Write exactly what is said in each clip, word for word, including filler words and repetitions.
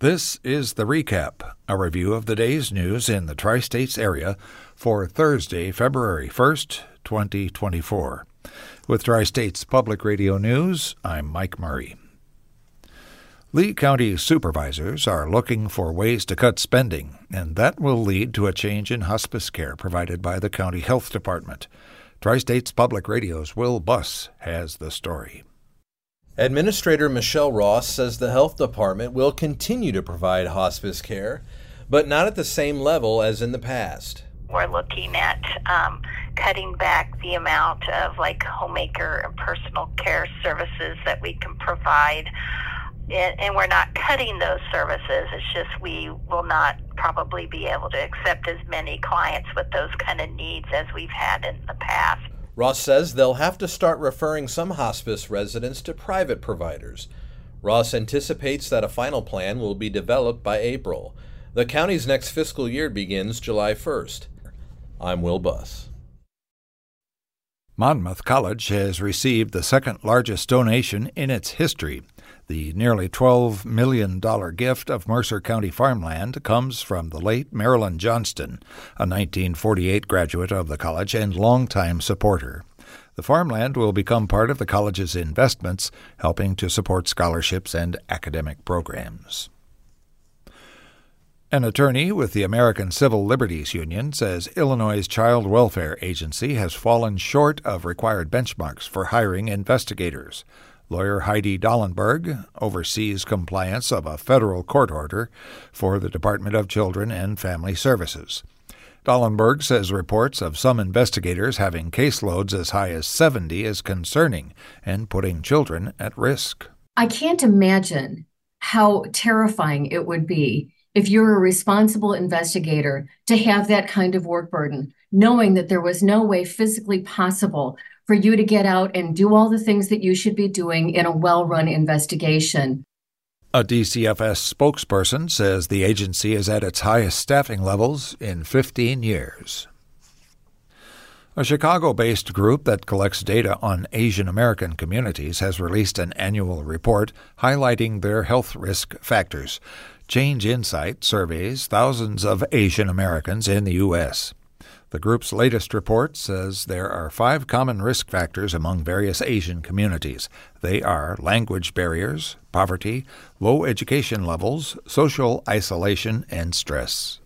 This is The Recap, a review of the day's news in the Tri-States area for Thursday, February first, twenty twenty-four. With Tri-States Public Radio News, I'm Mike Murray. Lee County supervisors are looking for ways to cut spending, and that will lead to a change in hospice care provided by the county health department. Tri-States Public Radio's Will Buss has the story. Administrator Michelle Ross says the health department will continue to provide hospice care, but not at the same level as in the past. We're looking at um, cutting back the amount of like homemaker and personal care services that we can provide. And we're not cutting those services. It's just we will not probably be able to accept as many clients with those kind of needs as we've had in the past. Ross says they'll have to start referring some hospice residents to private providers. Ross anticipates that a final plan will be developed by April. The county's next fiscal year begins July first. I'm Will Buss. Monmouth College has received the second largest donation in its history. The nearly twelve million dollars gift of Mercer County farmland comes from the late Marilyn Johnston, a nineteen forty-eight graduate of the college and longtime supporter. The farmland will become part of the college's investments, helping to support scholarships and academic programs. An attorney with the American Civil Liberties Union says Illinois' Child Welfare Agency has fallen short of required benchmarks for hiring investigators. Lawyer Heidi Dahlenberg oversees compliance of a federal court order for the Department of Children and Family Services. Dahlenberg says reports of some investigators having caseloads as high as seventy is concerning and putting children at risk. I can't imagine how terrifying it would be if you're a responsible investigator to have that kind of work burden, knowing that there was no way physically possible for you to get out and do all the things that you should be doing in a well-run investigation. A D C F S spokesperson says the agency is at its highest staffing levels in fifteen years. A Chicago-based group that collects data on Asian American communities has released an annual report highlighting their health risk factors. Change Insight surveys thousands of Asian Americans in the U S The group's latest report says there are five common risk factors among various Asian communities. They are language barriers, poverty, low education levels, social isolation, and stress.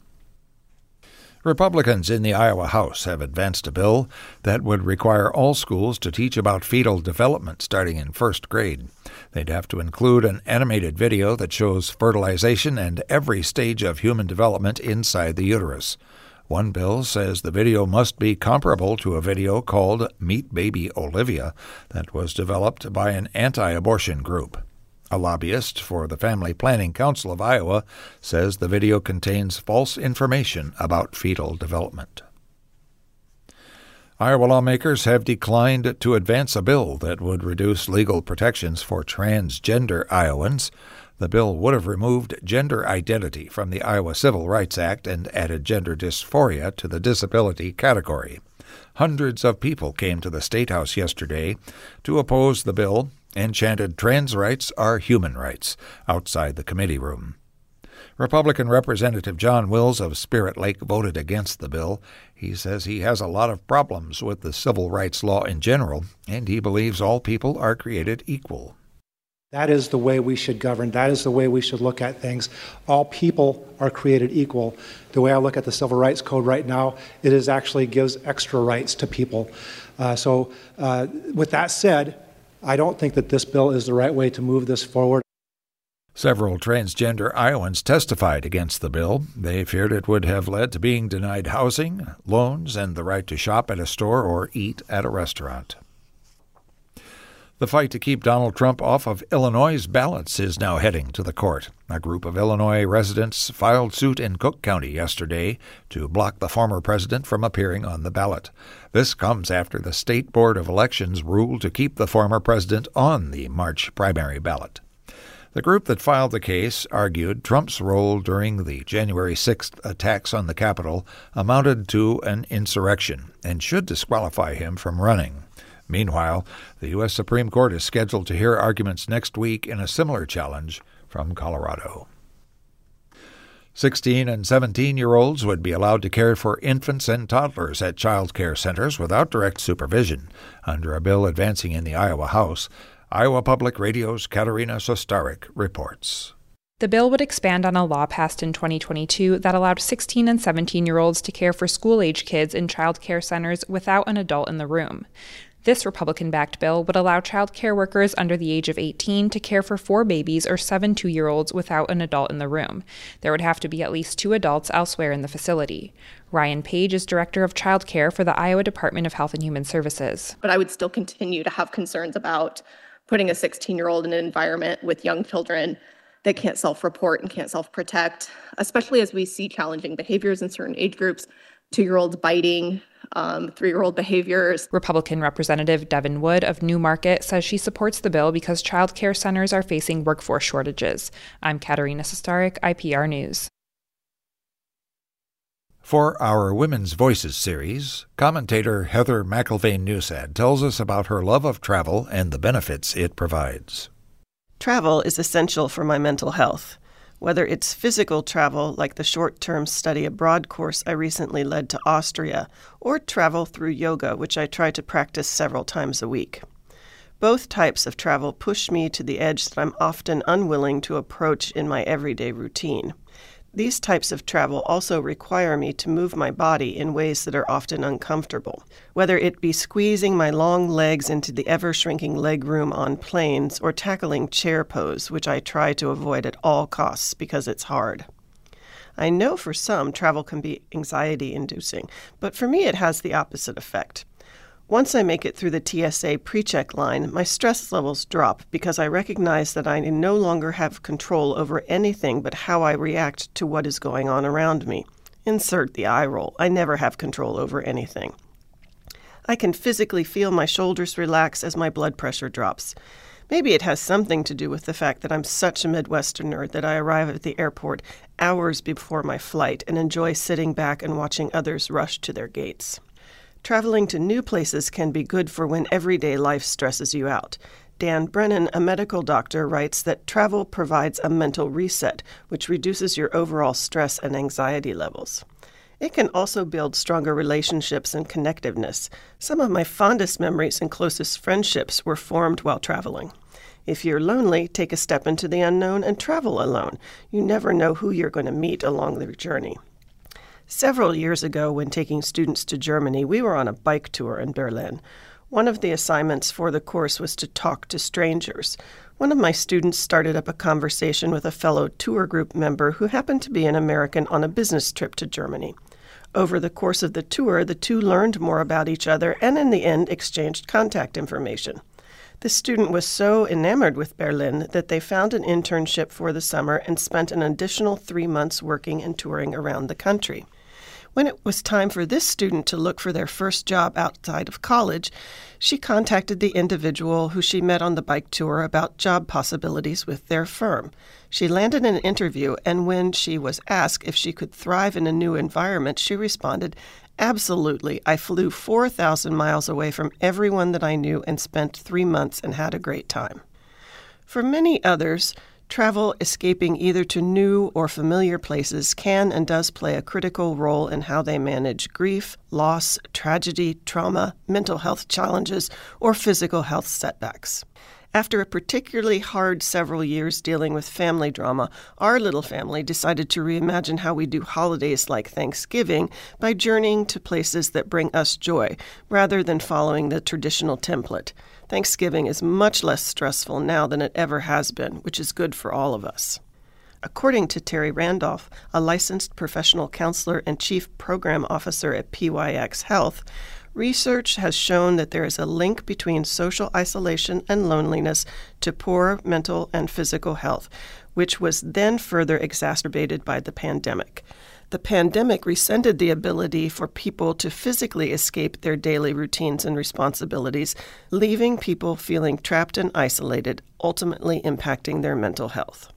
Republicans in the Iowa House have advanced a bill that would require all schools to teach about fetal development starting in first grade. They'd have to include an animated video that shows fertilization and every stage of human development inside the uterus. One bill says the video must be comparable to a video called Meet Baby Olivia that was developed by an anti-abortion group. A lobbyist for the Family Planning Council of Iowa says the video contains false information about fetal development. Iowa lawmakers have declined to advance a bill that would reduce legal protections for transgender Iowans. The bill would have removed gender identity from the Iowa Civil Rights Act and added gender dysphoria to the disability category. Hundreds of people came to the State House yesterday to oppose the bill and chanted trans rights are human rights outside the committee room. Republican Representative John Wills of Spirit Lake voted against the bill. He says he has a lot of problems with the civil rights law in general, and he believes all people are created equal. That is the way we should govern. That is the way we should look at things. All people are created equal. The way I look at the Civil Rights Code right now, it is actually gives extra rights to people. Uh, so uh, with that said, I don't think that this bill is the right way to move this forward. Several transgender Iowans testified against the bill. They feared it would have led to being denied housing, loans, and the right to shop at a store or eat at a restaurant. The fight to keep Donald Trump off of Illinois' ballots is now heading to the court. A group of Illinois residents filed suit in Cook County yesterday to block the former president from appearing on the ballot. This comes after the State Board of Elections ruled to keep the former president on the March primary ballot. The group that filed the case argued Trump's role during the January sixth attacks on the Capitol amounted to an insurrection and should disqualify him from running. Meanwhile, the U S Supreme Court is scheduled to hear arguments next week in a similar challenge from Colorado. sixteen and seventeen-year-olds would be allowed to care for infants and toddlers at child care centers without direct supervision, under a bill advancing in the Iowa House. Iowa Public Radio's Katerina Sostaric reports. The bill would expand on a law passed in twenty twenty-two that allowed sixteen and seventeen-year-olds to care for school-age kids in child care centers without an adult in the room. This Republican-backed bill would allow child care workers under the age of eighteen to care for four babies or seven two-year-olds without an adult in the room. There would have to be at least two adults elsewhere in the facility. Ryan Page is Director of Child Care for the Iowa Department of Health and Human Services. But I would still continue to have concerns about putting a sixteen-year-old in an environment with young children that can't self-report and can't self-protect, especially as we see challenging behaviors in certain age groups, two-year-olds biting, Um, three-year-old behaviors. Republican Representative Devin Wood of New Market says she supports the bill because child care centers are facing workforce shortages. I'm Katerina Sostaric, I P R News. For our Women's Voices series, commentator Heather McIlvaine Newsad tells us about her love of travel and the benefits it provides. Travel is essential for my mental health. Whether it's physical travel, like the short-term study abroad course I recently led to Austria, or travel through yoga, which I try to practice several times a week. Both types of travel push me to the edge that I'm often unwilling to approach in my everyday routine. These types of travel also require me to move my body in ways that are often uncomfortable, whether it be squeezing my long legs into the ever-shrinking leg room on planes or tackling chair pose, which I try to avoid at all costs because it's hard. I know for some travel can be anxiety-inducing, but for me it has the opposite effect. Once I make it through the T S A pre-check line, my stress levels drop because I recognize that I no longer have control over anything but how I react to what is going on around me. Insert the eye roll. I never have control over anything. I can physically feel my shoulders relax as my blood pressure drops. Maybe it has something to do with the fact that I'm such a Midwesterner that I arrive at the airport hours before my flight and enjoy sitting back and watching others rush to their gates. Traveling to new places can be good for when everyday life stresses you out. Dan Brennan, a medical doctor, writes that travel provides a mental reset, which reduces your overall stress and anxiety levels. It can also build stronger relationships and connectiveness. Some of my fondest memories and closest friendships were formed while traveling. If you're lonely, take a step into the unknown and travel alone. You never know who you're going to meet along the journey. Several years ago, when taking students to Germany, we were on a bike tour in Berlin. One of the assignments for the course was to talk to strangers. One of my students started up a conversation with a fellow tour group member who happened to be an American on a business trip to Germany. Over the course of the tour, the two learned more about each other and in the end exchanged contact information. The student was so enamored with Berlin that they found an internship for the summer and spent an additional three months working and touring around the country. When it was time for this student to look for their first job outside of college, she contacted the individual who she met on the bike tour about job possibilities with their firm. She landed an interview, and when she was asked if she could thrive in a new environment, she responded, "Absolutely. I flew four thousand miles away from everyone that I knew and spent three months and had a great time." For many others, travel, escaping either to new or familiar places, can and does play a critical role in how they manage grief, loss, tragedy, trauma, mental health challenges, or physical health setbacks. After a particularly hard several years dealing with family drama, our little family decided to reimagine how we do holidays like Thanksgiving by journeying to places that bring us joy, rather than following the traditional template. Thanksgiving is much less stressful now than it ever has been, which is good for all of us. According to Terry Randolph, a licensed professional counselor and chief program officer at P Y X Health, research has shown that there is a link between social isolation and loneliness to poor mental and physical health, which was then further exacerbated by the pandemic. The pandemic rescinded the ability for people to physically escape their daily routines and responsibilities, leaving people feeling trapped and isolated, ultimately impacting their mental health.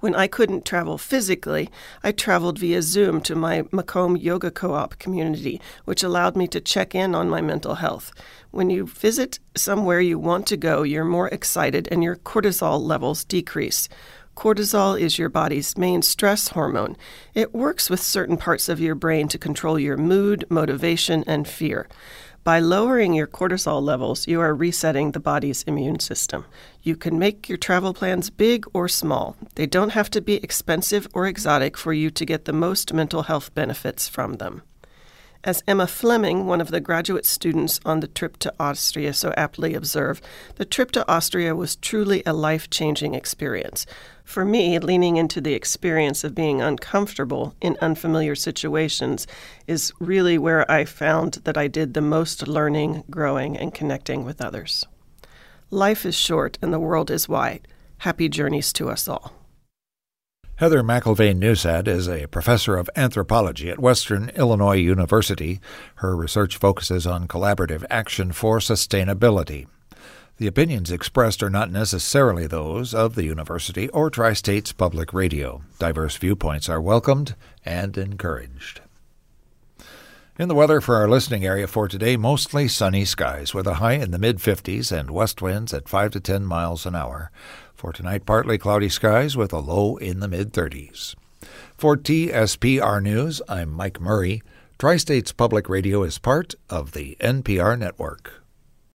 When I couldn't travel physically, I traveled via Zoom to my Macomb Yoga Co-op community, which allowed me to check in on my mental health. When you visit somewhere you want to go, you're more excited and your cortisol levels decrease. Cortisol is your body's main stress hormone. It works with certain parts of your brain to control your mood, motivation, and fear. By lowering your cortisol levels, you are resetting the body's immune system. You can make your travel plans big or small. They don't have to be expensive or exotic for you to get the most mental health benefits from them. As Emma Fleming, one of the graduate students on the trip to Austria, so aptly observed, the trip to Austria was truly a life-changing experience. For me, leaning into the experience of being uncomfortable in unfamiliar situations is really where I found that I did the most learning, growing, and connecting with others. Life is short and the world is wide. Happy journeys to us all. Heather McIlvaine Newsad is a professor of anthropology at Western Illinois University. Her research focuses on collaborative action for sustainability. The opinions expressed are not necessarily those of the university or Tri-State's public radio. Diverse viewpoints are welcomed and encouraged. In the weather for our listening area for today, mostly sunny skies with a high in the mid fifties and west winds at five to ten miles an hour. For tonight, partly cloudy skies with a low in the mid thirties. For T S P R News, I'm Mike Murray. Tri-State's Public Radio is part of the N P R network.